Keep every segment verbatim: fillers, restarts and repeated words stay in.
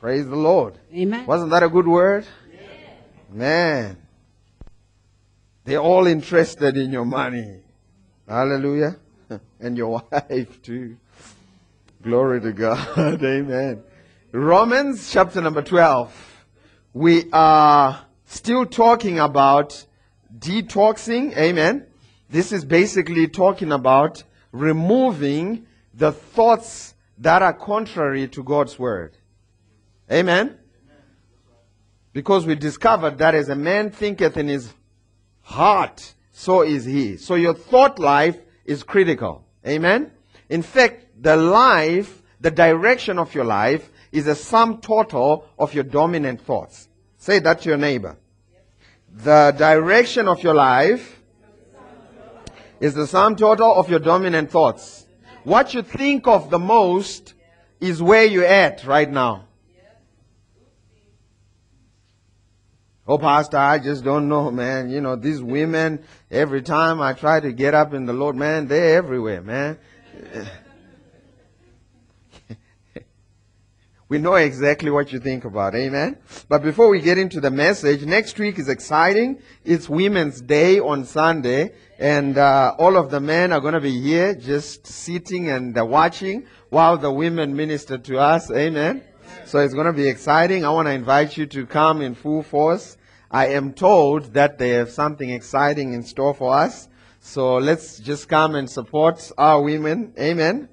Praise the Lord. Amen. Wasn't that a good word? Yeah. Man. They're all interested in your money. Hallelujah. And your wife too. Glory to God. Amen. Romans chapter number twelve. We are still talking about detoxing. Amen. This is basically talking about removing the thoughts that are contrary to God's word. Amen? Because we discovered that as a man thinketh in his heart, so is he. So your thought life is critical. Amen? In fact, the life, the direction of your life is a sum total of your dominant thoughts. Say that to your neighbor. The direction of your life is the sum total of your dominant thoughts. What you think of the most is where you're at right now. Oh, Pastor, I just don't know, man. You know, these women, every time I try to get up in the Lord, man, they're everywhere, man. We know exactly what you think about, amen? But before we get into the message, next week is exciting. It's Women's Day on Sunday, and uh, all of the men are going to be here just sitting and uh, watching while the women minister to us, amen? So it's going to be exciting. I want to invite you to come in full force. I am told that they have something exciting in store for us. So let's just come and support our women. Amen.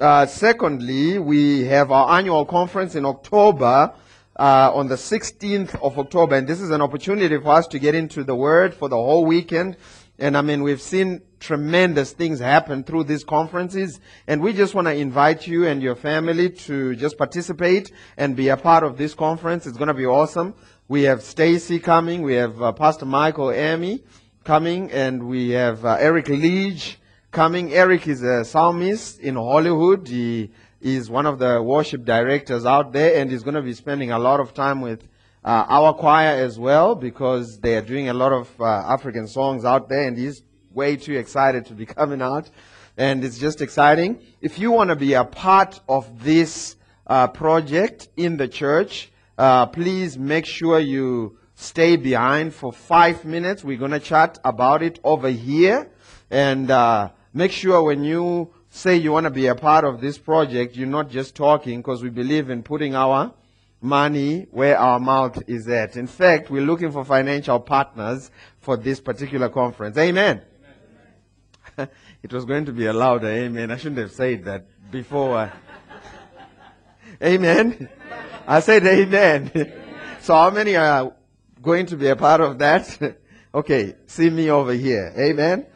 Uh, secondly, we have our annual conference in October, uh, on the sixteenth of October. And this is an opportunity for us to get into the Word for the whole weekend. And I mean, we've seen tremendous things happen through these conferences. And we just want to invite you and your family to just participate and be a part of this conference. It's going to be awesome. We have Stacy coming. We have uh, Pastor Michael Amy coming. And we have uh, Eric Leach coming. Eric is a psalmist in Hollywood. He is one of the worship directors out there. And he's going to be spending a lot of time with Uh, our choir as well, because they are doing a lot of uh, African songs out there, and he's way too excited to be coming out, and it's just exciting. If you want to be a part of this uh, project in the church, uh, please make sure you stay behind for five minutes. We're going to chat about it over here, and uh, make sure when you say you want to be a part of this project, you're not just talking, because we believe in putting our money where our mouth is at. In fact, we're looking for financial partners for this particular conference. Amen. Amen. It was going to be a louder amen. I shouldn't have said that before. I... Amen. I said amen. So how many are going to be a part of that? Okay, see me over here. Amen.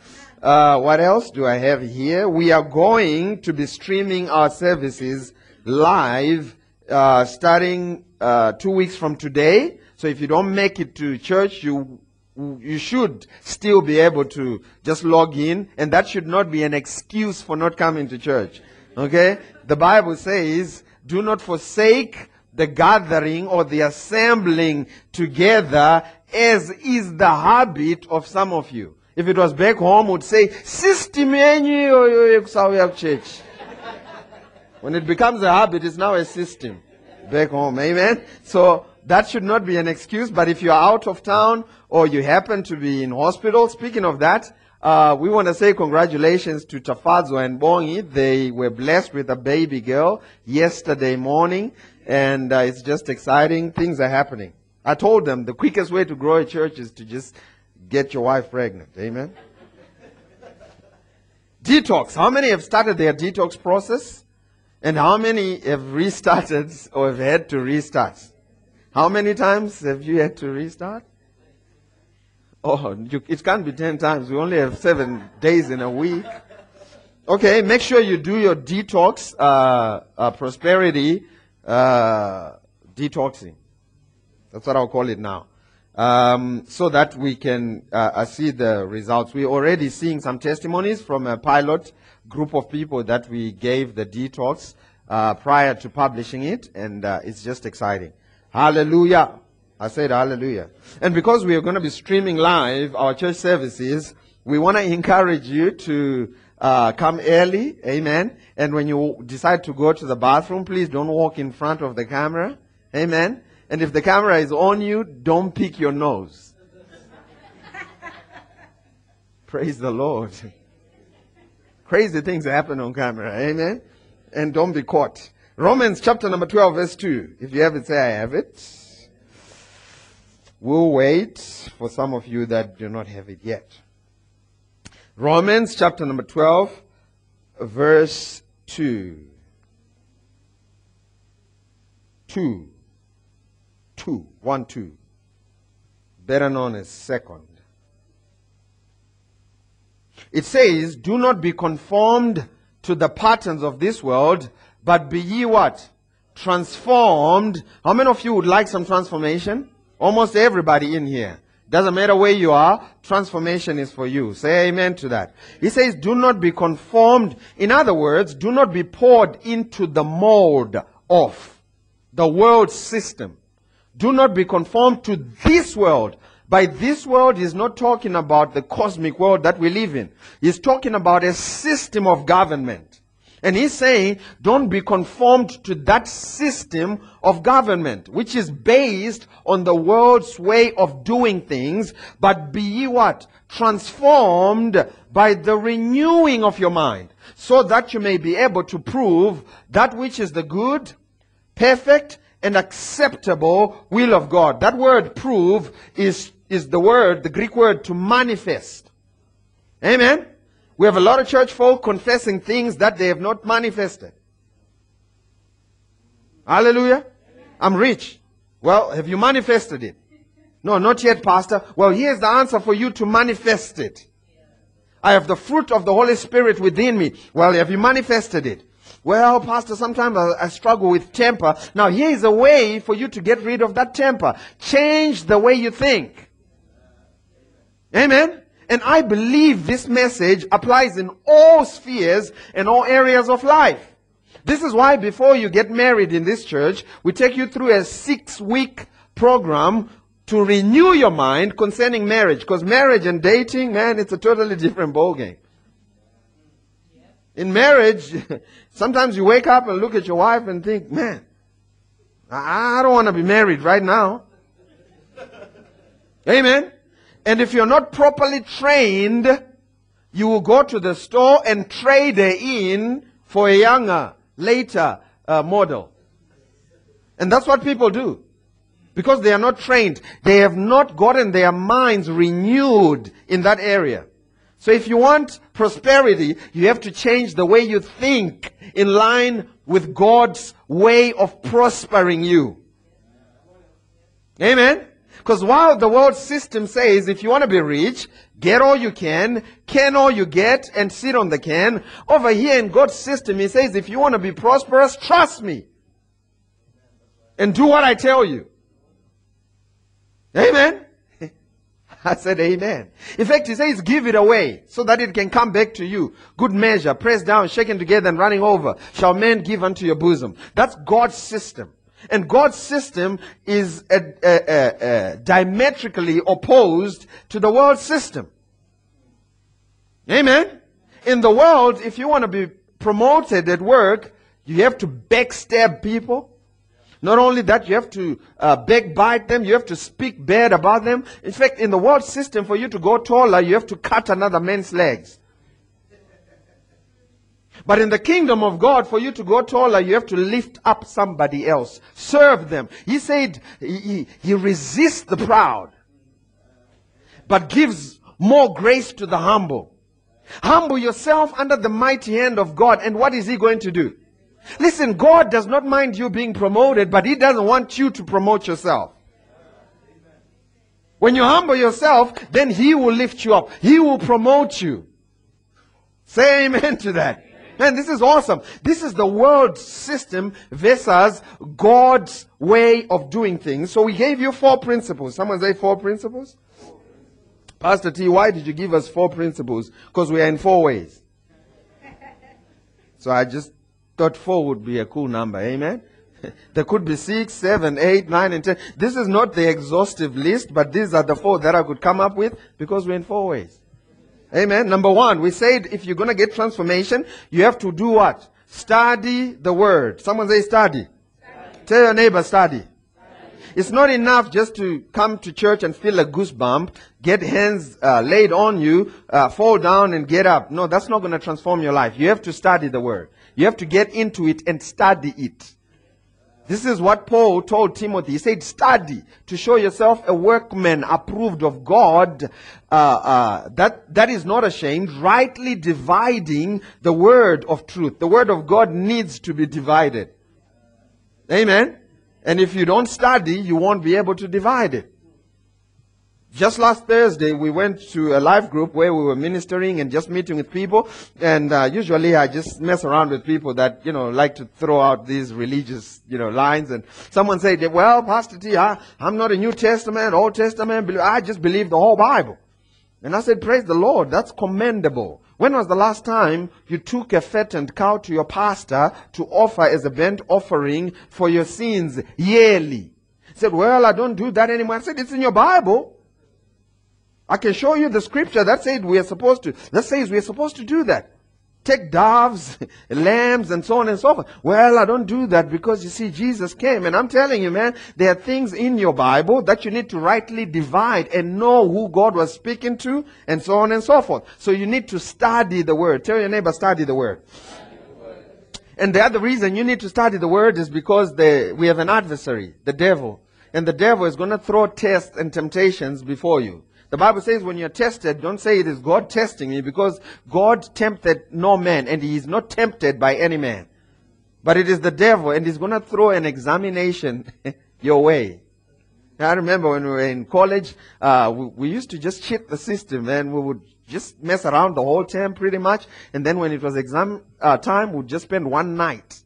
Uh, what else do I have here? We are going to be streaming our services live Uh, starting uh, two weeks from today. So if you don't make it to church, you you should still be able to just log in. And that should not be an excuse for not coming to church. Okay? The Bible says, do not forsake the gathering or the assembling together, as is the habit of some of you. If it was back home, would say, church. When it becomes a habit, it's now a system back home. Amen. So that should not be an excuse. But if you're out of town or you happen to be in hospital, speaking of that, uh, we want to say congratulations to Tafazo and Bongi. They were blessed with a baby girl yesterday morning. And uh, it's just exciting. Things are happening. I told them the quickest way to grow a church is to just get your wife pregnant. Amen. Detox. How many have started their detox process? And how many have restarted or have had to restart? How many times have you had to restart? Oh, you, it can't be ten times. We only have seven days in a week. Okay, make sure you do your detox, uh, uh, prosperity, uh, detoxing. That's what I'll call it now. Um, so that we can uh, uh, see the results. We're already seeing some testimonies from a pilot group of people that we gave the detox uh, prior to publishing it, and uh, it's just exciting. Hallelujah. I said hallelujah. And because we are going to be streaming live our church services, we want to encourage you to uh, come early, amen, and when you decide to go to the bathroom, please don't walk in front of the camera, Amen. And if the camera is on you, don't pick your nose. Praise the Lord. Crazy things happen on camera. Amen. And don't be caught. Romans chapter number twelve, verse two. If you have it, say I have it. We'll wait for some of you that do not have it yet. Romans chapter number twelve, verse two. Two. Two. One, two. Better known as second. It says, do not be conformed to the patterns of this world, but be ye what? Transformed. How many of you would like some transformation? Almost everybody in here. Doesn't matter where you are, transformation is for you. Say amen to that. He says, do not be conformed. In other words, do not be poured into the mold of the world system. Do not be conformed to this world. By this world, he's not talking about the cosmic world that we live in. He's talking about a system of government. And he's saying, don't be conformed to that system of government, which is based on the world's way of doing things, but be ye what? Transformed by the renewing of your mind, so that you may be able to prove that which is the good, perfect, and acceptable will of God. That word prove is, is the word, the Greek word, to manifest. Amen? We have a lot of church folk confessing things that they have not manifested. Hallelujah. I'm rich. Well, have you manifested it? No, not yet, Pastor. Well, here's the answer for you to manifest it. I have the fruit of the Holy Spirit within me. Well, have you manifested it? Well, Pastor, sometimes I, I struggle with temper. Now, here is a way for you to get rid of that temper. Change the way you think. Amen? And I believe this message applies in all spheres and all areas of life. This is why before you get married in this church, we take you through a six-week program to renew your mind concerning marriage. Because marriage and dating, man, it's a totally different ballgame. In marriage, sometimes you wake up and look at your wife and think, man, I don't want to be married right now. Amen? And if you're not properly trained, you will go to the store and trade her in for a younger, later uh, model. And that's what people do. Because they are not trained. They have not gotten their minds renewed in that area. So if you want prosperity, you have to change the way you think in line with God's way of prospering you. Amen? Because while the world system says, if you want to be rich, get all you can, can all you get, and sit on the can, over here in God's system, he says, if you want to be prosperous, trust me. And do what I tell you. Amen? I said amen. In fact, he says, give it away, so that it can come back to you. Good measure, pressed down, shaken together, and running over, shall men give unto your bosom. That's God's system. And God's system is uh, uh, uh, uh, diametrically opposed to the world system. Amen? In the world, if you want to be promoted at work, you have to backstab people. Not only that, you have to uh, backbite them. You have to speak bad about them. In fact, in the world system, for you to go taller, you have to cut another man's legs. But in the kingdom of God, for you to go taller, you have to lift up somebody else. Serve them. He said he, he resists the proud, but gives more grace to the humble. Humble yourself under the mighty hand of God. And what is he going to do? Listen, God does not mind you being promoted, but he doesn't want you to promote yourself. When you humble yourself, then he will lift you up. He will promote you. Say amen to that. Man, this is awesome. This is the world system versus God's way of doing things. So we gave you four principles. Someone say four principles? Pastor T, why did you give us four principles? Because we are in four ways. So I just thought four would be a cool number. Amen? There could be six, seven, eight, nine, and ten. This is not the exhaustive list, but these are the four that I could come up with because we're in four ways. Amen. Number one, we said if you're going to get transformation, you have to do what? Study the word. Someone say study. Study. Tell your neighbor study. It's not enough just to come to church and feel a goosebump, get hands uh, laid on you, uh, fall down and get up. No, that's not going to transform your life. You have to study the word. You have to get into it and study it. This is what Paul told Timothy. He said, study to show yourself a workman approved of God. Uh, uh, that, that is not ashamed. Rightly dividing the word of truth. The word of God needs to be divided. Amen. And if you don't study, you won't be able to divide it. Just last Thursday, we went to a life group where we were ministering and just meeting with people. And uh, usually I just mess around with people that, you know, like to throw out these religious, you know, lines. And someone said, well, Pastor T, I, I'm not a New Testament, Old Testament. I just believe the whole Bible. And I said, praise the Lord. That's commendable. When was the last time you took a fattened cow to your pastor to offer as a burnt offering for your sins yearly? He said, well, I don't do that anymore. I said, it's in your Bible. I can show you the scripture that said we are supposed to, that says we are supposed to do that. Take doves, lambs, and so on and so forth. Well, I don't do that because you see, Jesus came. And I'm telling you, man, there are things in your Bible that you need to rightly divide and know who God was speaking to and so on and so forth. So you need to study the word. Tell your neighbor, study the word. Study the word. And the other reason you need to study the word is because the, we have an adversary, the devil. And the devil is going to throw tests and temptations before you. The Bible says when you're tested, don't say it is God testing me, because God tempted no man and he is not tempted by any man. But it is the devil, and he's going to throw an examination your way. Now, I remember when we were in college, uh, we, we used to just cheat the system, and we would just mess around the whole term pretty much. And then when it was exam uh, time, we'd just spend one night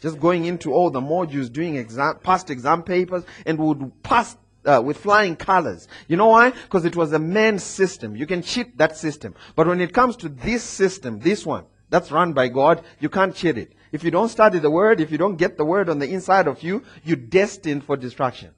just going into all the modules, doing exam, past exam papers, and we would pass Uh, with flying colors. You know why? Because it was a man's system. You can cheat that system. But when it comes to this system, this one, that's run by God, you can't cheat it. If you don't study the word, if you don't get the word on the inside of you, you're destined for destruction.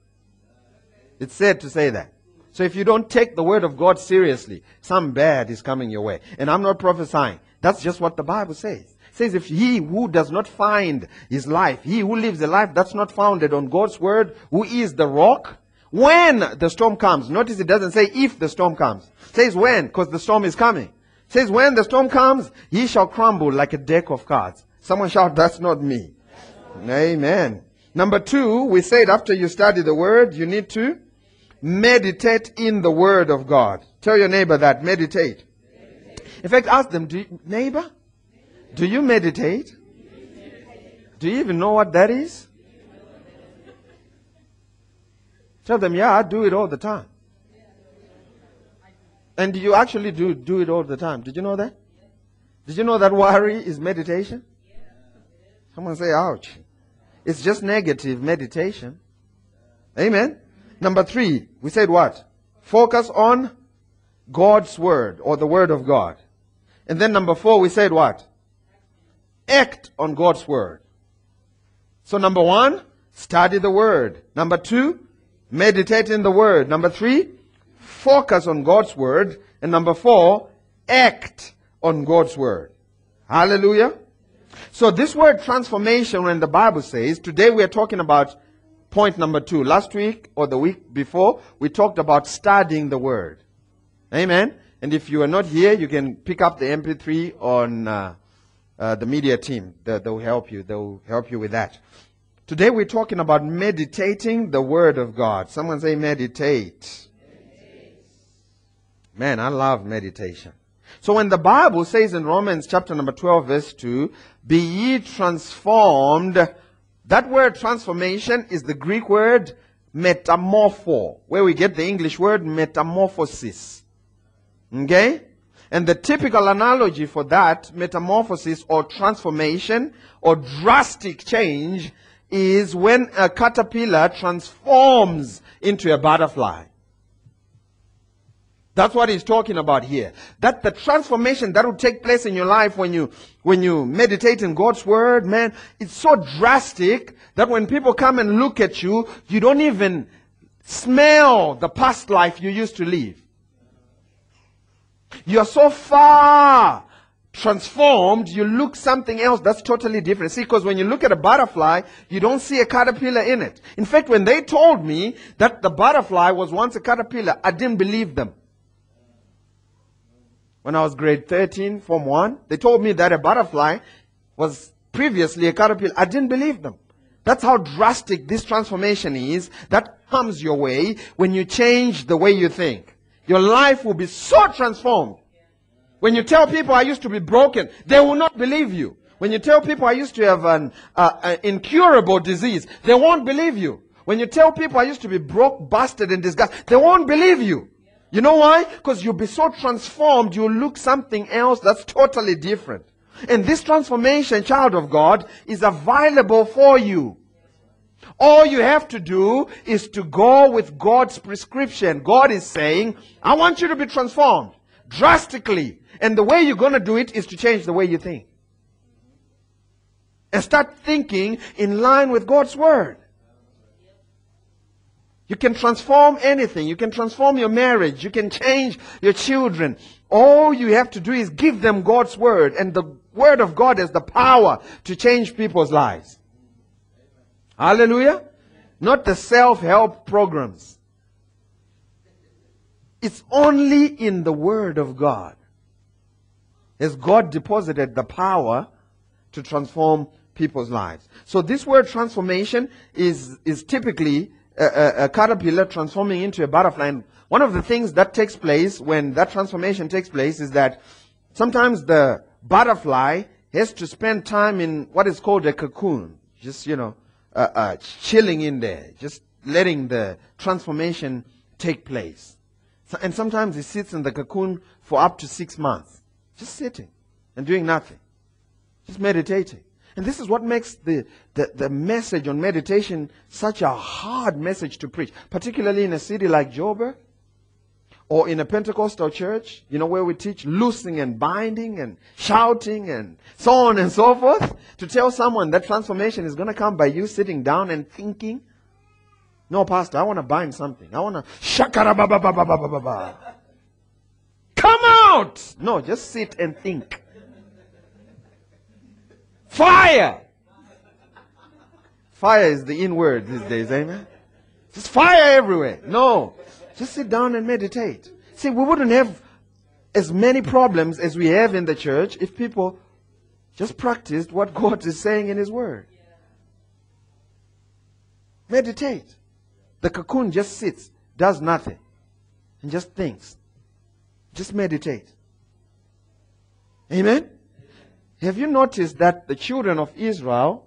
It's sad to say that. So if you don't take the word of God seriously, some bad is coming your way. And I'm not prophesying. That's just what the Bible says. Says if he who does not find his life, he who lives a life that's not founded on God's word, who is the rock, when the storm comes. Notice it doesn't say if the storm comes. It says when, because the storm is coming. It says when the storm comes, he shall crumble like a deck of cards. Someone shout, that's not me. Amen. Number two, we said after you study the word, you need to meditate in the word of God. Tell your neighbor that, meditate. meditate. In fact, ask them, do you, neighbor, meditate. Do you meditate? meditate? Do you even know what that is? Tell them, yeah, I do it all the time. And you actually do do it all the time. Did you know that? Did you know that worry is meditation? Someone say, ouch. It's just negative meditation. Amen. Number three, we said what? Focus on God's word or the word of God. And then number four, we said what? Act on God's word. So number one, study the word. Number two, meditate in the word. Number three, focus on God's word. And number four, act on God's word. Hallelujah. So this word transformation, when the Bible says, today we are talking about point number two. Last week or the week before, we talked about studying the word. Amen. And if you are not here, you can pick up the M P three on uh, uh, the media team. They, they'll help you. They'll help you with that. Today we're talking about meditating the word of God. Someone say meditate. meditate. Man, I love meditation. So when the Bible says in Romans chapter number twelve verse two, be ye transformed. That word transformation is the Greek word metamorpho, where we get the English word metamorphosis. Okay? And the typical analogy for that, metamorphosis or transformation or drastic change, is when a caterpillar transforms into a butterfly. That's what he's talking about here. That the transformation that will take place in your life when you when you meditate in God's word, man, it's so drastic that when people come and look at you, you don't even smell the past life you used to live. You're so far transformed, you look something else that's totally different. See, because when you look at a butterfly, you don't see a caterpillar in it. In fact, when they told me that the butterfly was once a caterpillar, I didn't believe them. When I was grade thirteen, form one, they told me that a butterfly was previously a caterpillar. I didn't believe them. That's how drastic this transformation is that comes your way when you change the way you think. Your life will be so transformed. When you tell people I used to be broken, they will not believe you. When you tell people I used to have an uh, uh, incurable disease, they won't believe you. When you tell people I used to be broke, busted, and disgusted, they won't believe you. You know why? Because you'll be so transformed, you'll look something else that's totally different. And this transformation, child of God, is available for you. All you have to do is to go with God's prescription. God is saying, I want you to be transformed drastically. And the way you're going to do it is to change the way you think. And start thinking in line with God's word. You can transform anything. You can transform your marriage. You can change your children. All you have to do is give them God's word. And the word of God has the power to change people's lives. Hallelujah. Not the self-help programs. It's only in the word of God has God deposited the power to transform people's lives. So this word transformation is, is typically A, a, a caterpillar transforming into a butterfly. And one of the things that takes place when that transformation takes place is that sometimes the butterfly has to spend time in what is called a cocoon. Just, you know, uh, uh, chilling in there. Just letting the transformation take place. So, and sometimes it sits in the cocoon for up to six months. Just sitting and doing nothing. Just meditating. And this is what makes the, the, the message on meditation such a hard message to preach, particularly in a city like Joburg or in a Pentecostal church, you know, where we teach loosing and binding and shouting and so on and so forth. To tell someone that transformation is going to come by you sitting down and thinking, no, Pastor, I want to bind something. I want to shakara ba ba ba ba ba ba ba. Come out! No, just sit and think. Fire! Fire is the in word these days, amen? Just fire everywhere. No. Just sit down and meditate. See, we wouldn't have as many problems as we have in the church if people just practiced what God is saying in His Word. Meditate. The cocoon just sits, does nothing, and just thinks. Just meditate. Amen? Have you noticed that the children of Israel,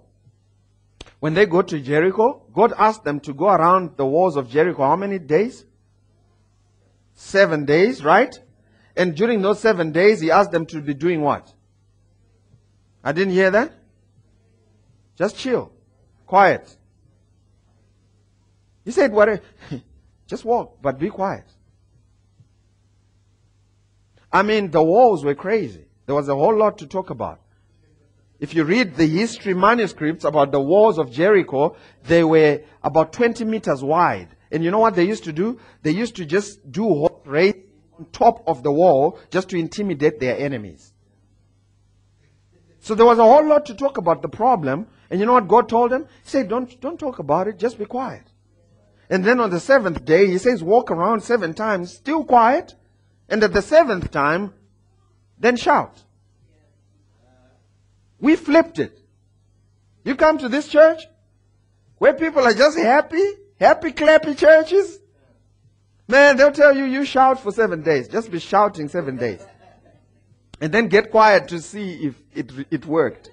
when they go to Jericho, God asked them to go around the walls of Jericho how many days? Seven days, right? And during those seven days, He asked them to be doing what? I didn't hear that. Just chill. Quiet. He said, "What? Just walk, but be quiet." I mean, the walls were crazy. There was a whole lot to talk about. If you read the history manuscripts about the walls of Jericho, they were about twenty meters wide. And you know what they used to do? They used to just do horse race on top of the wall just to intimidate their enemies. So there was a whole lot to talk about the problem. And you know what God told them? He said, don't, don't talk about it, just be quiet. And then on the seventh day, He says, walk around seven times, still quiet. And at the seventh time, then shout. We flipped it. You come to this church where people are just happy, happy, clappy churches. Man, they'll tell you, you shout for seven days. Just be shouting seven days. And then get quiet to see if it, it worked.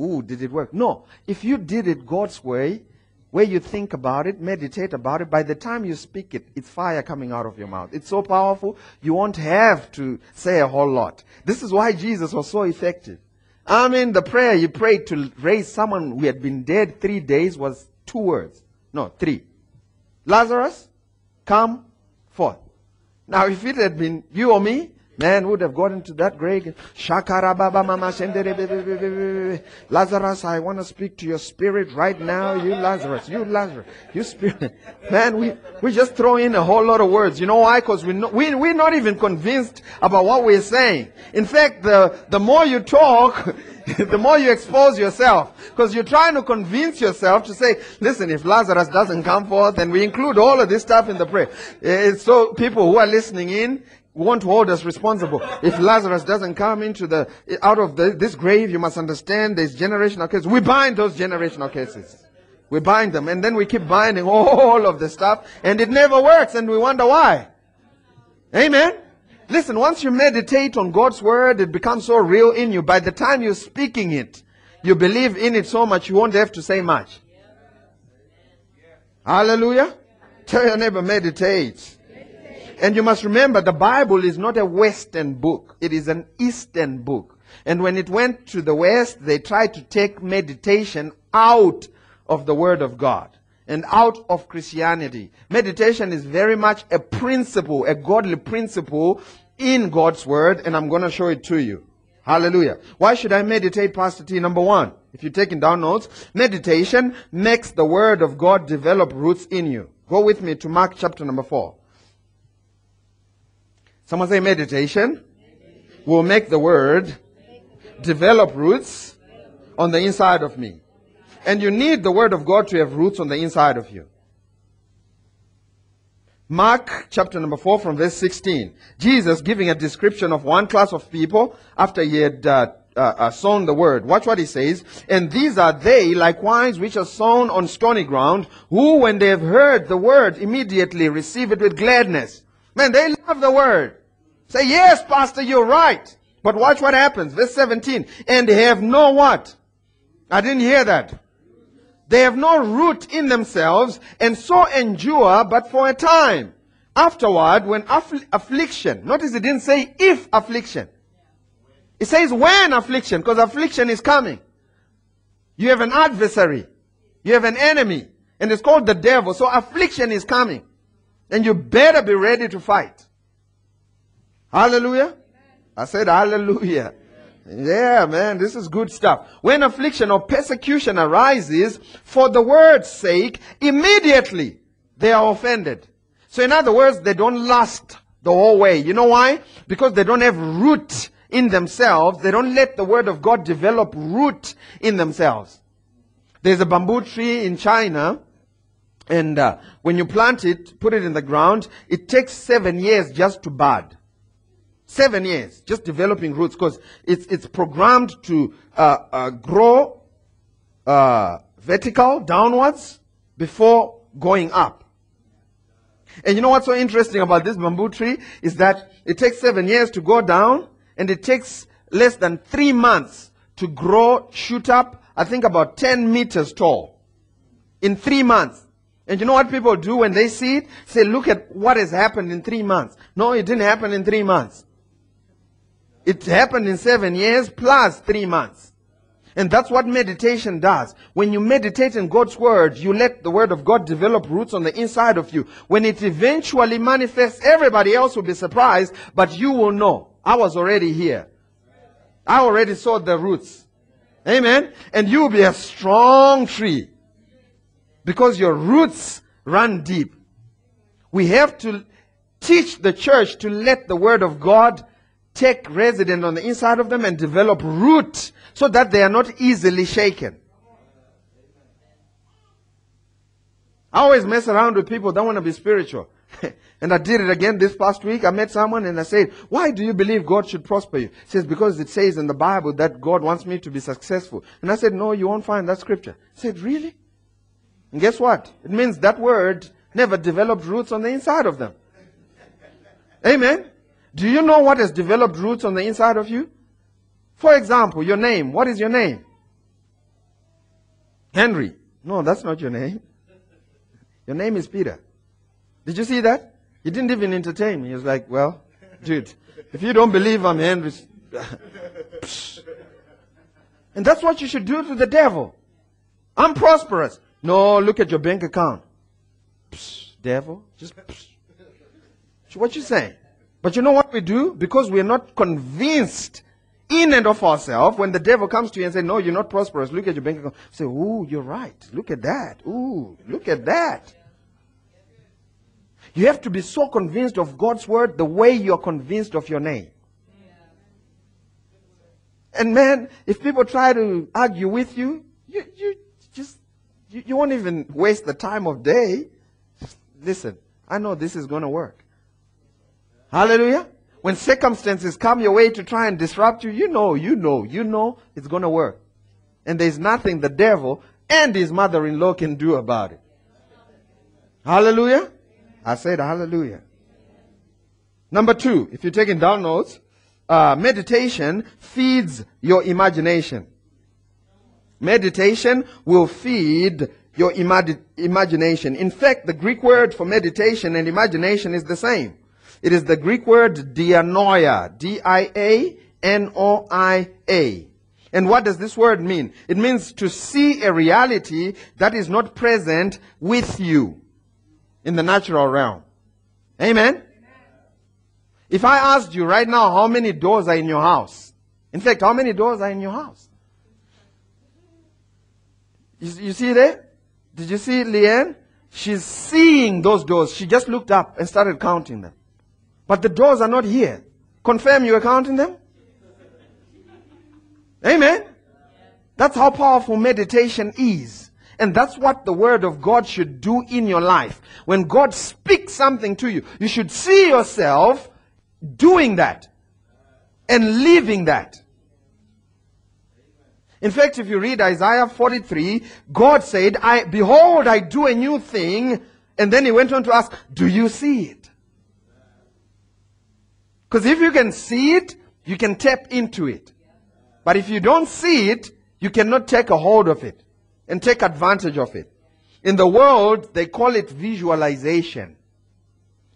Ooh, did it work? No. If you did it God's way, where you think about it, meditate about it, by the time you speak it, it's fire coming out of your mouth. It's so powerful, you won't have to say a whole lot. This is why Jesus was so effective. I mean, the prayer He prayed to raise someone who had been dead three days was two words. No, three. Lazarus, come forth. Now, if it had been you or me, Man would have gotten to that grave. Lazarus, I want to speak to your spirit right now. You Lazarus, you Lazarus, you spirit. Man, we, we just throw in a whole lot of words. You know why? Because we no, we, we're not even convinced about what we're saying. In fact, the, the more you talk, the more you expose yourself. Because you're trying to convince yourself to say, listen, if Lazarus doesn't come forth, then we include all of this stuff in the prayer. It's so people who are listening in, won't hold us responsible. If Lazarus doesn't come into the out of the, this grave, you must understand there's generational cases. We bind those generational cases. We bind them, and then we keep binding all of the stuff, and it never works, and we wonder why. Amen. Listen, once you meditate on God's word, it becomes so real in you. By the time you're speaking it, you believe in it so much, you won't have to say much. Hallelujah. Tell your neighbor, meditate. And you must remember, the Bible is not a Western book. It is an Eastern book. And when it went to the West, they tried to take meditation out of the Word of God and out of Christianity. Meditation is very much a principle, a godly principle in God's Word. And I'm going to show it to you. Hallelujah. Why should I meditate, Pastor T? Number one, if you're taking down notes, meditation makes the Word of God develop roots in you. Go with me to Mark chapter number four. Someone say meditation will make the word develop roots on the inside of me. And you need the word of God to have roots on the inside of you. Mark chapter number four from verse sixteen. Jesus giving a description of one class of people after he had uh, uh, uh, sown the word. Watch what he says. And these are they like wines which are sown on stony ground, who when they have heard the word immediately receive it with gladness. Man, they love the word. Say, yes, Pastor, you're right. But watch what happens. Verse seventeen. And they have no what? I didn't hear that. They have no root in themselves, and so endure but for a time. Afterward, when affl affliction. Notice it didn't say if affliction. It says when affliction, because affliction is coming. You have an adversary. You have an enemy. And it's called the devil. So affliction is coming. And you better be ready to fight. Hallelujah. I said hallelujah. Yeah, man, this is good stuff. When affliction or persecution arises for the word's sake, immediately they are offended. So in other words, they don't last the whole way. You know why? Because they don't have root in themselves. They don't let the word of God develop root in themselves. There's a bamboo tree in China. And uh, when you plant it, put it in the ground, it takes seven years just to bud. Seven years, just developing roots, because it's it's programmed to uh, uh, grow uh, vertical, downwards, before going up. And you know what's so interesting about this bamboo tree is that it takes seven years to go down, and it takes less than three months to grow, shoot up, I think about ten meters tall. In three months. And you know what people do when they see it? Say, look at what has happened in three months. No, it didn't happen in three months. It happened in seven years plus three months. And that's what meditation does. When you meditate in God's word, you let the word of God develop roots on the inside of you. When it eventually manifests, everybody else will be surprised, but you will know. I was already here. I already saw the roots. Amen. And you will be a strong tree. Because your roots run deep. We have to teach the church to let the word of God take residence on the inside of them and develop root so that they are not easily shaken. I always mess around with people that want to be spiritual. And I did it again this past week. I met someone and I said, why do you believe God should prosper you? He says, because it says in the Bible that God wants me to be successful. And I said, no, you won't find that scripture. He said, really? And guess what? It means that word never developed roots on the inside of them. Amen. Do you know what has developed roots on the inside of you? For example, your name. What is your name? Henry. No, that's not your name. Your name is Peter. Did you see that? He didn't even entertain me. He was like, well, dude, if you don't believe I'm Henry. And that's what you should do to the devil. I'm prosperous. No, look at your bank account. Psh, devil. Just psh. What you saying? But you know what we do? Because we're not convinced in and of ourselves, when the devil comes to you and says, no, you're not prosperous, look at your bank account, say, ooh, you're right, look at that, ooh, look at that. You have to be so convinced of God's word the way you're convinced of your name. And man, if people try to argue with you, you, you just, you, you won't even waste the time of day. Just listen, I know this is going to work. Hallelujah. When circumstances come your way to try and disrupt you, you know, you know, you know it's going to work. And there's nothing the devil and his mother-in-law can do about it. Hallelujah. I said hallelujah. Number two, if you're taking down notes, Uh, meditation feeds your imagination. Meditation will feed your imag- imagination. In fact, the Greek word for meditation and imagination is the same. It is the Greek word dianoia, D I A N O I A. And what does this word mean? It means to see a reality that is not present with you in the natural realm. Amen? If I asked you right now how many doors are in your house, in fact, how many doors are in your house? You, you see there? Did you see Leanne? She's seeing those doors. She just looked up and started counting them. But the doors are not here. Confirm you are counting them? Amen? That's how powerful meditation is. And that's what the word of God should do in your life. When God speaks something to you, you should see yourself doing that and living that. In fact, if you read Isaiah forty-three, God said, I behold, I do a new thing. And then he went on to ask, do you see it? Because if you can see it, you can tap into it. But if you don't see it, you cannot take a hold of it and take advantage of it. In the world, they call it visualization.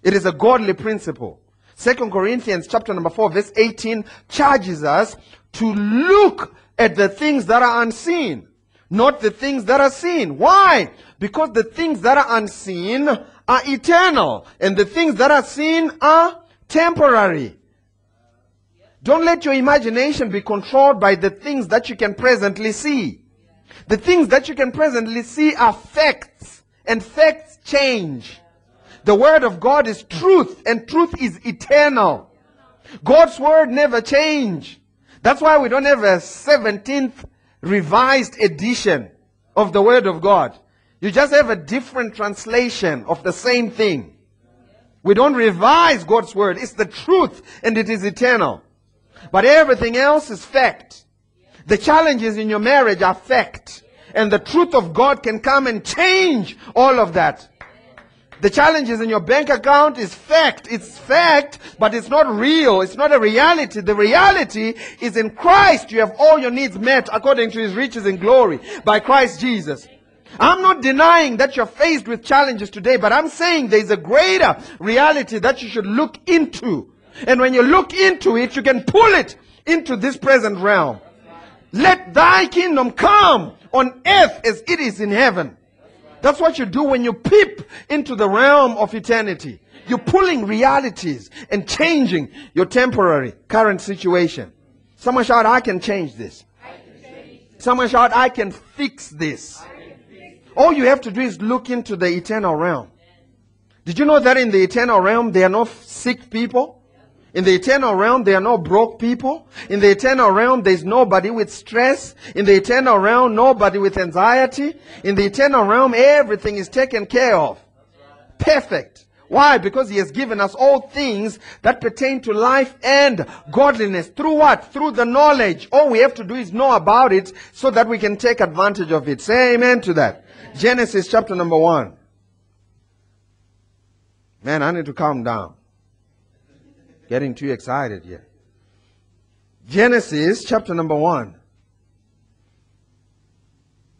It is a godly principle. Second Corinthians chapter number four, verse eighteen charges us to look at the things that are unseen, not the things that are seen. Why? Because the things that are unseen are eternal, and the things that are seen are temporary. Don't let your imagination be controlled by the things that you can presently see. The things that you can presently see are facts, and facts change. The word of God is truth, and truth is eternal. God's word never changes. That's why we don't have a seventeenth revised edition of the word of God. You just have a different translation of the same thing. We don't revise God's word. It's the truth, and it is eternal. But everything else is fact. The challenges in your marriage are fact. And the truth of God can come and change all of that. The challenges in your bank account is fact. It's fact, but it's not real. It's not a reality. The reality is in Christ. You have all your needs met according to his riches in glory by Christ Jesus. I'm not denying that you're faced with challenges today, but I'm saying there's a greater reality that you should look into. And when you look into it, you can pull it into this present realm. Let thy kingdom come on earth as it is in heaven. That's what you do when you peep into the realm of eternity. You're pulling realities and changing your temporary current situation. Someone shout, I can change this. I can change this. Someone shout, I can fix this. I can fix this. All you have to do is look into the eternal realm. Did you know that in the eternal realm, there are no sick people? In the eternal realm, there are no broke people. In the eternal realm, there's nobody with stress. In the eternal realm, nobody with anxiety. In the eternal realm, everything is taken care of. Perfect. Why? Because he has given us all things that pertain to life and godliness. Through what? Through the knowledge. All we have to do is know about it so that we can take advantage of it. Say amen to that. Genesis chapter number one. Man, I need to calm down. Getting too excited here. Genesis chapter number one.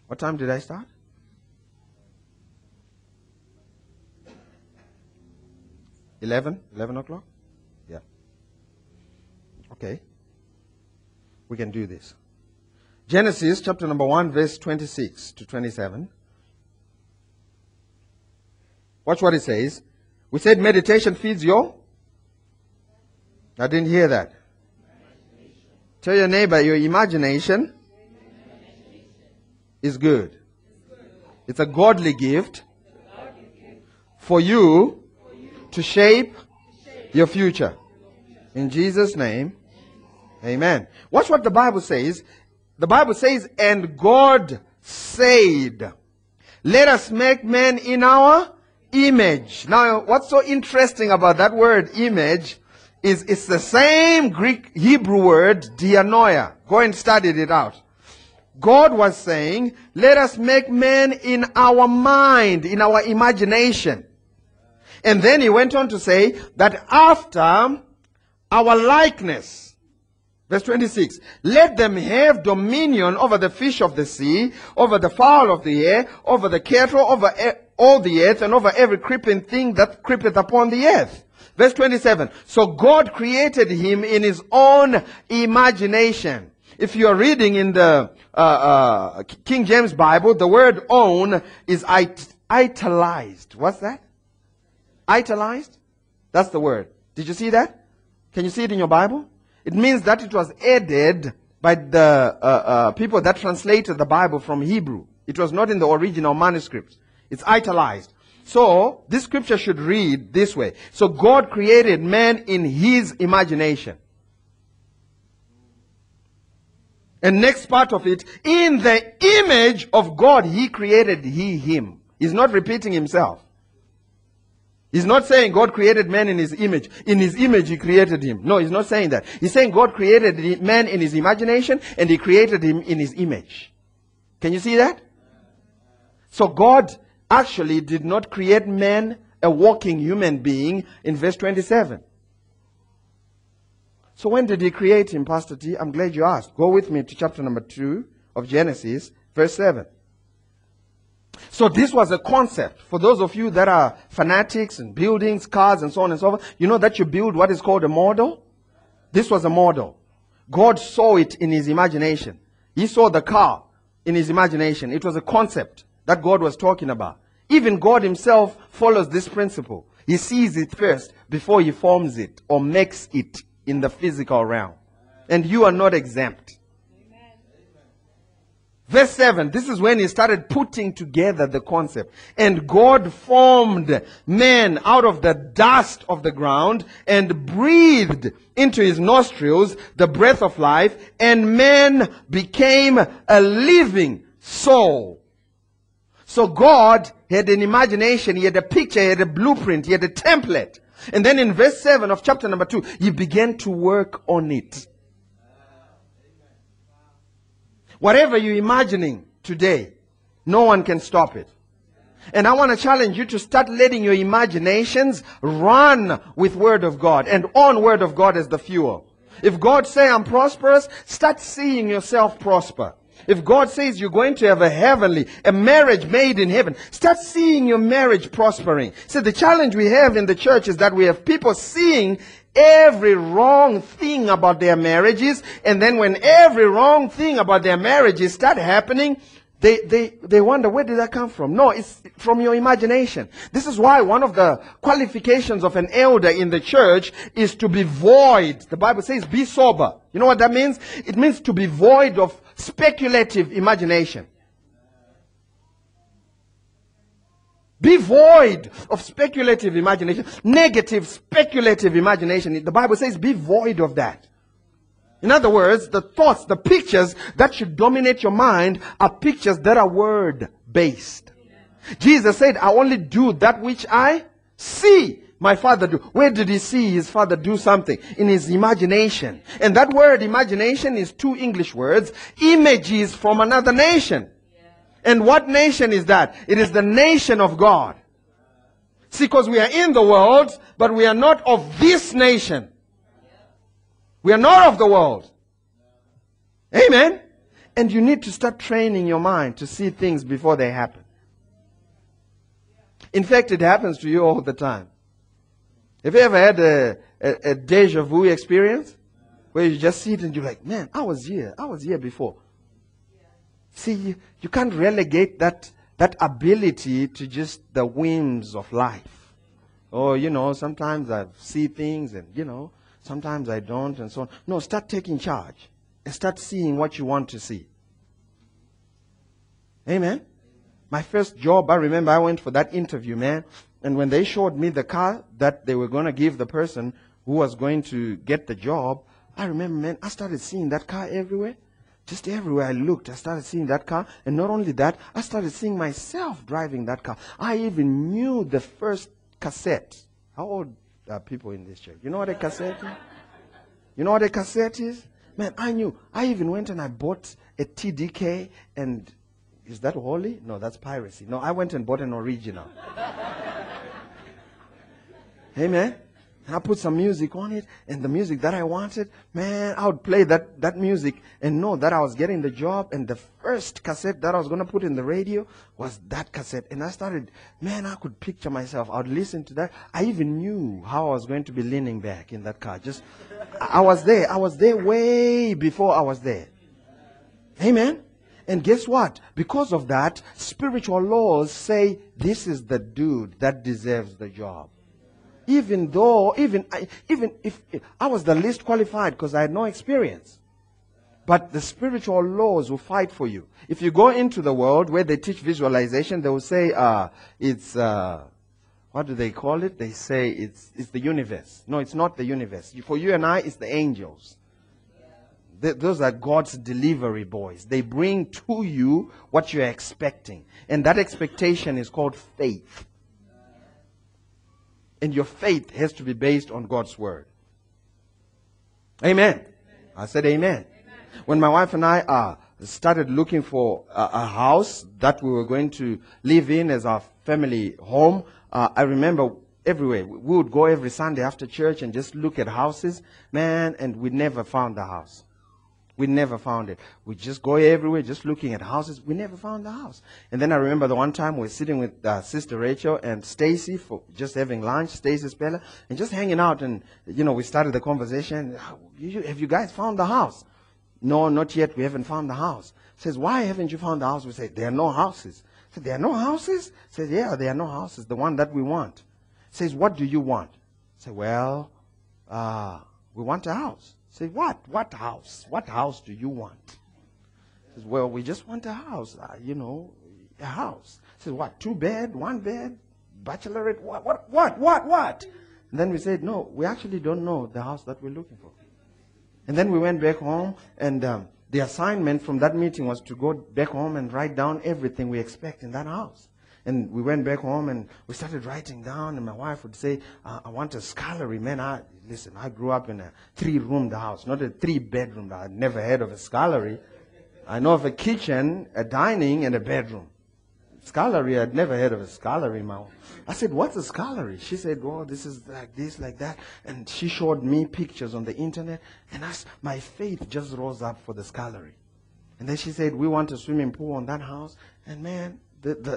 What time did I start? Eleven? Eleven o'clock? Yeah. Okay. We can do this. Genesis chapter number one, verse twenty-six to twenty-seven. Watch what it says. We said meditation feeds your I didn't hear that. Tell your neighbor, your imagination is good. It's a godly gift for you to shape your future. In Jesus' name, amen. Watch what the Bible says. The Bible says, and God said, let us make man in our image. Now, what's so interesting about that word image is it's the same Greek Hebrew word, dianoia. Go and study it out. God was saying, let us make man in our mind, in our imagination. And then he went on to say that after our likeness, verse twenty-six, let them have dominion over the fish of the sea, over the fowl of the air, over the cattle, over all the earth, and over every creeping thing that creepeth upon the earth. Verse twenty-seven, so God created him in his own imagination. If you are reading in the uh, uh, King James Bible, the word own is it italized. What's that? Italized? That's the word. Did you see that? Can you see it in your Bible? It means that it was added by the uh, uh, people that translated the Bible from Hebrew. It was not in the original manuscripts. It's italized. So, this scripture should read this way. So, God created man in his imagination. And next part of it, in the image of God, he created he, him. He's not repeating himself. He's not saying God created man in his image. In his image, he created him. No, he's not saying that. He's saying God created man in his imagination and he created him in his image. Can you see that? So, God actually did not create man, a walking human being, in verse twenty-seven. So when did he create him, Pastor T? I'm glad you asked. Go with me to chapter number two of Genesis, verse seven. So this was a concept. For those of you that are fanatics and buildings, cars, and so on and so forth, you know that you build what is called a model? This was a model. God saw it in his imagination. He saw the car in his imagination. It was a concept that God was talking about. Even God himself follows this principle. He sees it first before he forms it or makes it in the physical realm. And you are not exempt. Amen. Verse seven, this is when he started putting together the concept. And God formed man out of the dust of the ground and breathed into his nostrils the breath of life, and man became a living soul. So God had an imagination, he had a picture, he had a blueprint, he had a template. And then in verse seven of chapter number two, he began to work on it. Whatever you're imagining today, no one can stop it. And I want to challenge you to start letting your imaginations run with Word of God and on Word of God as the fuel. If God say I'm prosperous, start seeing yourself prosper. If God says you're going to have a heavenly, a marriage made in heaven, start seeing your marriage prospering. So the challenge we have in the church is that we have people seeing every wrong thing about their marriages. And then when every wrong thing about their marriages start happening, they, they, they wonder, where did that come from? No, it's from your imagination. This is why one of the qualifications of an elder in the church is to be void. The Bible says, be sober. You know what that means? It means to be void of speculative imagination. Be void of speculative imagination. Negative speculative imagination. The Bible says be void of that. In other words, the thoughts, the pictures that should dominate your mind are pictures that are word-based. Jesus said, I only do that which I see my Father do. Where did he see his Father do something? In his imagination. And that word imagination is two English words. Images from another nation. Yeah. And what nation is that? It is the nation of God. See, because we are in the world, but we are not of this nation. We are not of the world. Amen. And you need to start training your mind to see things before they happen. In fact, it happens to you all the time. Have you ever had a, a, a deja vu experience? Where you just sit and you're like, man, I was here. I was here before. Yeah. See, you, you can't relegate that, that ability to just the whims of life. Or, you know, sometimes I see things and, you know, sometimes I don't, and so on. No, start taking charge and start seeing what you want to see. Amen? My first job, I remember I went for that interview, man. And when they showed me the car that they were going to give the person who was going to get the job, I remember, man, I started seeing that car everywhere. Just everywhere I looked, I started seeing that car. And not only that, I started seeing myself driving that car. I even knew the first cassette. How old are people in this church? You know what a cassette is? You know what a cassette is? Man, I knew. I even went and I bought a T D K and... Is that holy? No, that's piracy. No, I went and bought an original. Hey, man. I put some music on it, and the music that I wanted, man, I would play that, that music and know that I was getting the job. And the first cassette that I was going to put in the radio was that cassette. And I started, man, I could picture myself. I would listen to that. I even knew how I was going to be leaning back in that car. Just, I was there. I was there way before I was there. Hey, man. And guess what? Because of that, spiritual laws say this is the dude that deserves the job. Even though, even, I, even if, if I was the least qualified because I had no experience. But the spiritual laws will fight for you. If you go into the world where they teach visualization, they will say uh, it's, uh, what do they call it? They say it's, it's the universe. No, it's not the universe. For you and I, it's the angels. Th- those are God's delivery boys. They bring to you what you're expecting. And that expectation is called faith. And your faith has to be based on God's word. Amen. Amen. I said amen. Amen. When my wife and I uh, started looking for a, a house that we were going to live in as our family home, uh, I remember everywhere. We would go every Sunday after church and just look at houses. Man, and we never found the house. We never found it. We just go everywhere just looking at houses. We never found the house. And then I remember the one time we were sitting with uh, Sister Rachel and Stacy for just having lunch, Stacy Speller, and just hanging out. And, you know, we started the conversation. Have you guys found the house? No, not yet. We haven't found the house. Says, why haven't you found the house? We say, there are no houses. Said, there are no houses? Says, yeah, there are no houses. The one that we want. Says, what do you want? Say, well, uh, we want a house. Say, what? What house? What house do you want? Says, well, we just want a house, uh, you know, a house. Says, what? Two bed, one bed, bachelorette, what, what, what, what, what? And then we said, no, we actually don't know the house that we're looking for. And then we went back home, and um, the assignment from that meeting was to go back home and write down everything we expect in that house. And we went back home and we started writing down, and my wife would say, I, I want a scullery, man. I Listen, I grew up in a three-roomed house, not a three-bedroom. I'd never heard of a scullery. I know of a kitchen, a dining, and a bedroom. Scullery, I'd never heard of a scullery. My wife. I said, what's a scullery? She said, oh, this is like this, like that. And she showed me pictures on the internet, and I, my faith just rose up for the scullery. And then she said, we want a swimming pool on that house. And, man, the... the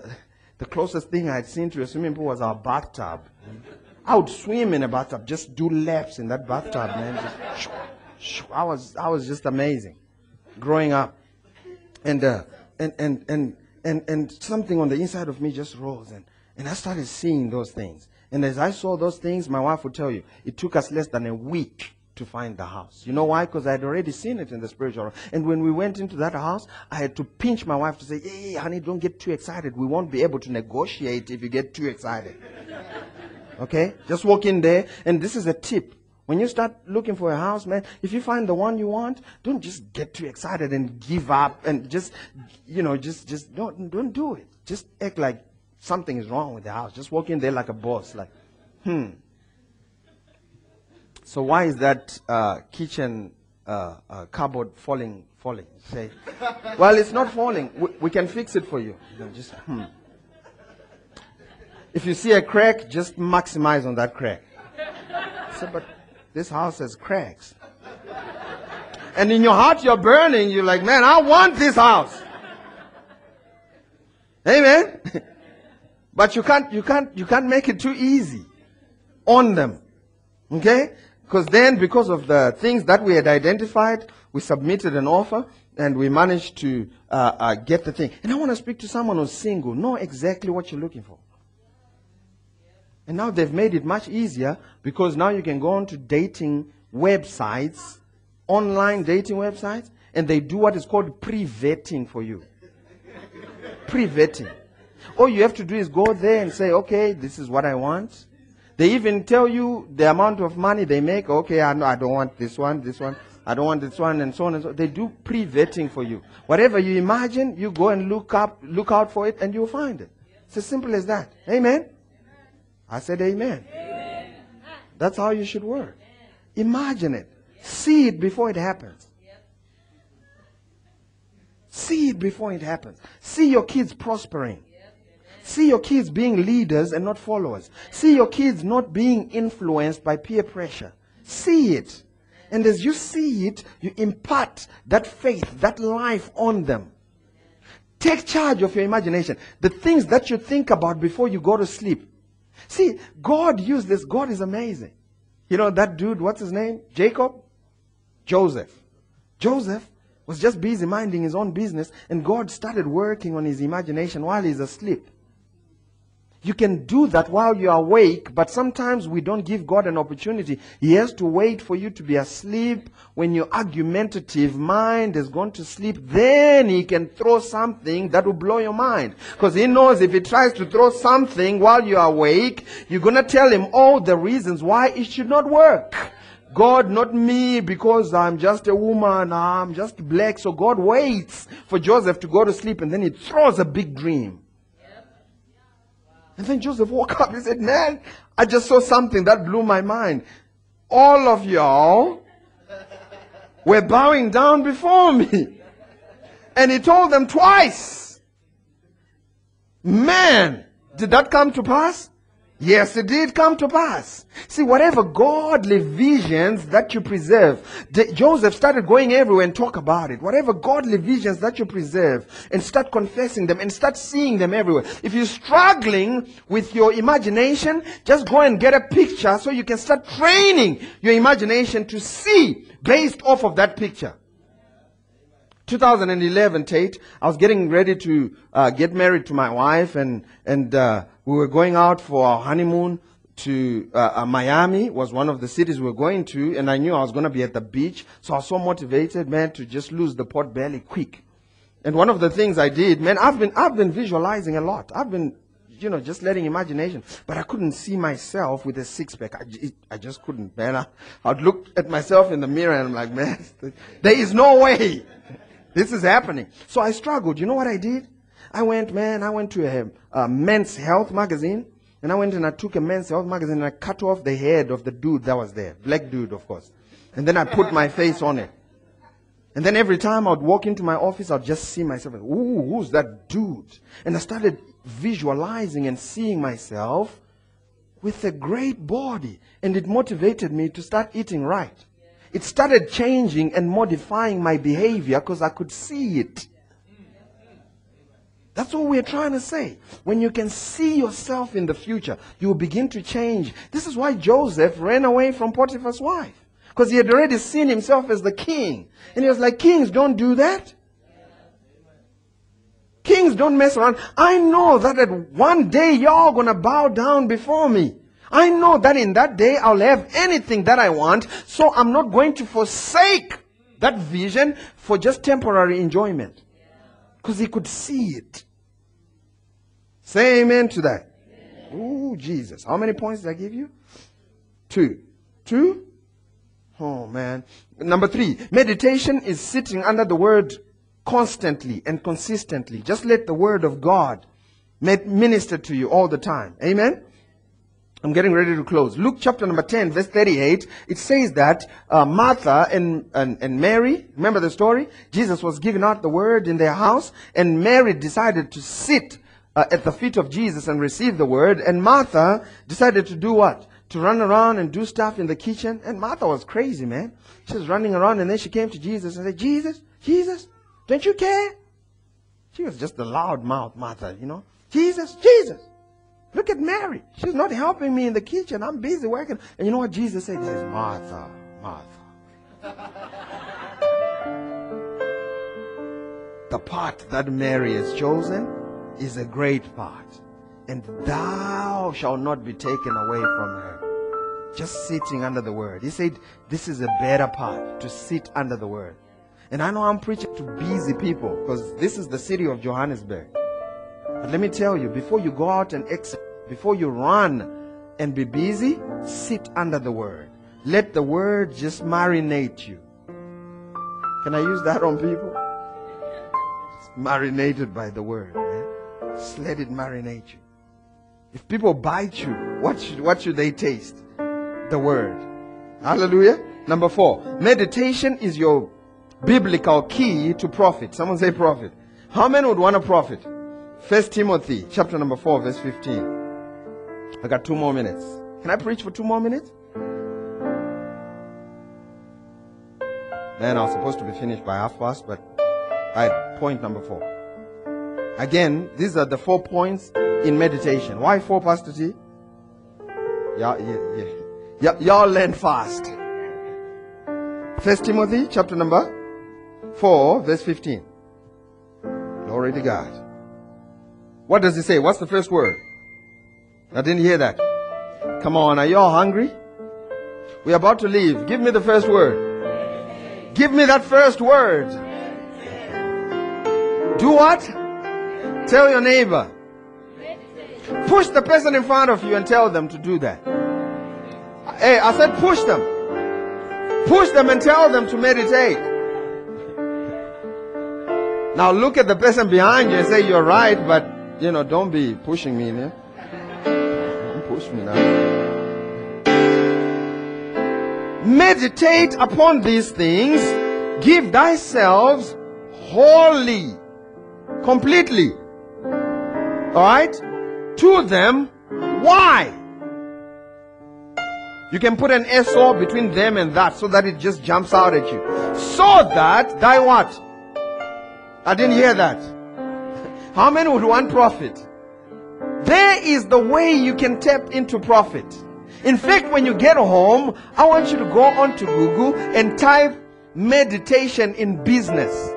The closest thing I had seen to a swimming pool was our bathtub. I would swim in a bathtub, just do laps in that bathtub, man. Just, shoo, shoo. I was, I was just amazing, growing up, and uh, and, and and and and something on the inside of me just rose, and and I started seeing those things. And as I saw those things, my wife would tell you, it took us less than a week to find the house. You know why? Because I had already seen it in the spiritual realm. And when we went into that house, I had to pinch my wife to say, hey, honey, don't get too excited. We won't be able to negotiate if you get too excited. Okay? Just walk in there. And this is a tip. When you start looking for a house, man, if you find the one you want, don't just get too excited and give up and just, you know, just, just don't, don't do it. Just act like something is wrong with the house. Just walk in there like a boss, like, hmm. So why is that uh, kitchen uh, uh, cupboard falling, falling? Say, well, it's not falling. We, we can fix it for you. You know, just, hmm. If you see a crack, just maximize on that crack. Say, but this house has cracks. And in your heart, you're burning. You're like, man, I want this house. Amen. But you can't, you can't, you can't make it too easy on them. Okay. Because then, because of the things that we had identified, we submitted an offer, and we managed to uh, uh, get the thing. And I want to speak to someone who's single. Know exactly what you're looking for. And now they've made it much easier, because now you can go on to dating websites, online dating websites, and they do what is called pre-vetting for you. Pre-vetting. All you have to do is go there and say, okay, this is what I want. They even tell you the amount of money they make. Okay, I know I don't want this one, this one. I don't want this one, and so on and so on. They do pre-vetting for you. Whatever you imagine, you go and look up, look out for it, and you'll find it. It's as simple as that. Amen? I said amen. Amen. That's how you should work. Imagine it. See it before it happens. See it before it happens. See your kids prospering. See your kids being leaders and not followers. See your kids not being influenced by peer pressure. See it. And as you see it, you impart that faith, that life on them. Take charge of your imagination. The things that you think about before you go to sleep. See, God used this. God is amazing. You know that dude, what's his name? Jacob? Joseph. Joseph was just busy minding his own business, and God started working on his imagination while he's asleep. You can do that while you're awake, but sometimes we don't give God an opportunity. He has to wait for you to be asleep. When your argumentative mind has gone to sleep, then he can throw something that will blow your mind. Because he knows if he tries to throw something while you're awake, you're going to tell him all the reasons why it should not work. God, not me, because I'm just a woman, I'm just black. So God waits for Joseph to go to sleep, and then he throws a big dream. And then Joseph woke up and said, man, I just saw something that blew my mind. All of y'all were bowing down before me. And he told them twice. Man, did that come to pass? Yes, it did come to pass. See, whatever godly visions that you preserve, Joseph started going everywhere and talk about it. Whatever godly visions that you preserve, and start confessing them and start seeing them everywhere. If you're struggling with your imagination, just go and get a picture so you can start training your imagination to see based off of that picture. two thousand eleven, Tate, I was getting ready to uh, get married to my wife, and and uh, we were going out for our honeymoon to uh, uh, Miami, was one of the cities we were going to, and I knew I was going to be at the beach, so I was so motivated, man, to just lose the pot belly quick. And one of the things I did, man, I've been I've been visualizing a lot. I've been, you know, just letting imagination, but I couldn't see myself with a six-pack. I, it, I just couldn't, man. I, I'd look at myself in the mirror, and I'm like, man, there is no way this is happening. So I struggled. You know what I did? I went, man, I went to a, a men's health magazine, and I went and I took a men's health magazine and I cut off the head of the dude that was there. Black dude, of course. And then I put my face on it. And then every time I would walk into my office, I'd just see myself. Ooh, who's that dude? And I started visualizing and seeing myself with a great body. And it motivated me to start eating right. It started changing and modifying my behavior because I could see it. That's what we're trying to say. When you can see yourself in the future, you will begin to change. This is why Joseph ran away from Potiphar's wife. Because he had already seen himself as the king. And he was like, kings don't do that. Kings don't mess around. I know that at one day y'all going to bow down before me. I know that in that day I'll have anything that I want, so I'm not going to forsake that vision for just temporary enjoyment. Because he could see it. Say amen to that. Ooh, Jesus. How many points did I give you? Two. Two? Oh, man. Number three. Meditation is sitting under the word constantly and consistently. Just let the word of God minister to you all the time. Amen? I'm getting ready to close. Luke chapter number ten, verse thirty-eight. It says that uh, Martha and, and, and Mary, remember the story? Jesus was giving out the word in their house, and Mary decided to sit uh, at the feet of Jesus and receive the word. And Martha decided to do what? To run around and do stuff in the kitchen. And Martha was crazy, man. She was running around, and then she came to Jesus and said, Jesus, Jesus, don't you care? She was just a loud mouth, Martha, you know. Jesus, Jesus. Look at Mary. She's not helping me in the kitchen. I'm busy working. And you know what Jesus said? He says, Martha, Martha. The part that Mary has chosen is a great part. And thou shalt not be taken away from her. just sitting under the word. He said, this is a better path, to sit under the word. And I know I'm preaching to busy people, because this is the city of Johannesburg. But let me tell you, before you go out and exit, before you run and be busy, sit under the word. Let the word just marinate you. Can I use that on people? It's marinated by the word. Eh? Just let it marinate you. If people bite you, what should, what should they taste? The word. Hallelujah. Number four. Meditation is your biblical key to profit. Someone say profit. How many would want to profit? First Timothy chapter number four, verse fifteen. I got two more minutes. Can I preach for two more minutes? Man, I was supposed to be finished by half past, but I had point number four. Again, these are the four points in meditation. Why four, Pastor T? Y'all, yeah, yeah. Y'all learn fast. First Timothy chapter number four, verse fifteen. Glory to God. What does it say? What's the first word? I didn't hear that. Come on, are y'all hungry? We're about to leave. Give me the first word. Give me that first word. Do what? Tell your neighbor. Push the person in front of you and tell them to do that. Hey, I said push them. Push them and tell them to meditate. Now look at the person behind you and say, you're right, but, you know, don't be pushing me in here. Don't push me now. Meditate upon these things. Give thyself wholly, completely. All right? To them. Why? You can put an S O between them and that, so that it just jumps out at you. So that thy what? I didn't hear that. How many would want profit? There is the way you can tap into profit. In fact, when you get home, I want you to go onto Google and type meditation in business.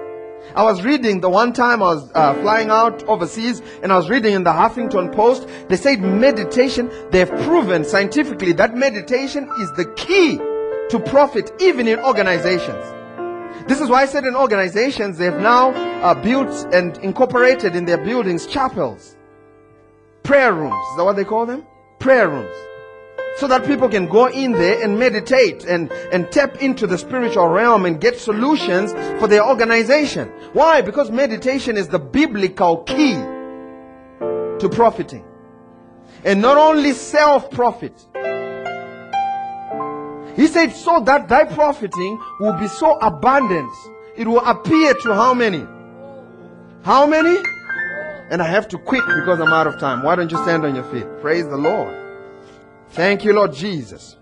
I was reading the one time I was uh, flying out overseas, and I was reading in the Huffington Post. They said meditation, they've proven scientifically that meditation is the key to profit, even in organizations. This is why I said in organizations, they've now uh, built and incorporated in their buildings chapels, prayer rooms. Is that what they call them? Prayer rooms. So that people can go in there and meditate and, and tap into the spiritual realm and get solutions for their organization. Why? Because meditation is the biblical key to profiting. And not only self-profit. He said, so that thy profiting will be so abundant, it will appear to how many? How many? And I have to quit because I'm out of time. Why don't you stand on your feet? Praise the Lord. Thank you, Lord Jesus.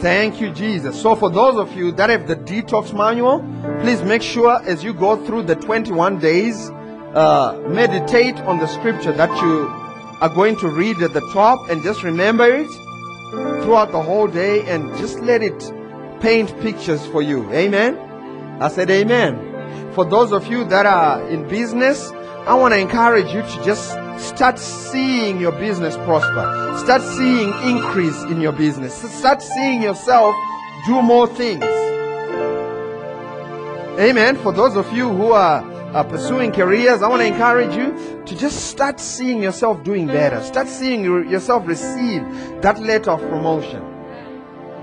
Thank you, Jesus. So for those of you that have the detox manual, please make sure as you go through the twenty-one days, uh, meditate on the scripture that you are going to read at the top, and just remember it throughout the whole day, and just let it paint pictures for you. Amen? I said amen. For those of you that are in business, I want to encourage you to just start seeing your business prosper. Start seeing increase in your business. Start seeing yourself do more things. Amen. For those of you who are, are pursuing careers, I want to encourage you to just start seeing yourself doing better. Start seeing yourself receive that letter of promotion.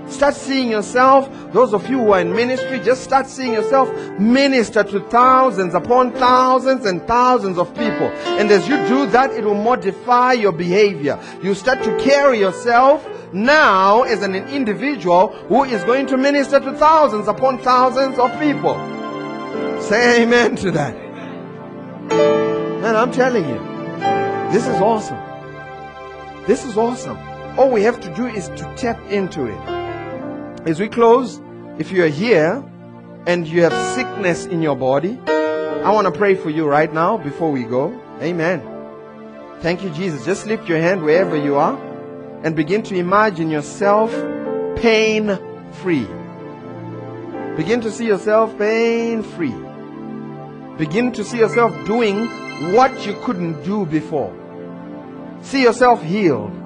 Start seeing yourself, those of you who are in ministry, just start seeing yourself minister to thousands upon thousands and thousands of people. And as you do that, it will modify your behavior. You start to carry yourself now as an individual who is going to minister to thousands upon thousands of people. Say amen to that. Man, I'm telling you, this is awesome. This is awesome. All we have to do is to tap into it. As we close, if you are here and you have sickness in your body, I want to pray for you right now before we go. Amen. Thank you, Jesus. Just lift your hand wherever you are and begin to imagine yourself pain-free. Begin to see yourself pain-free. Begin to see yourself doing what you couldn't do before. See yourself healed.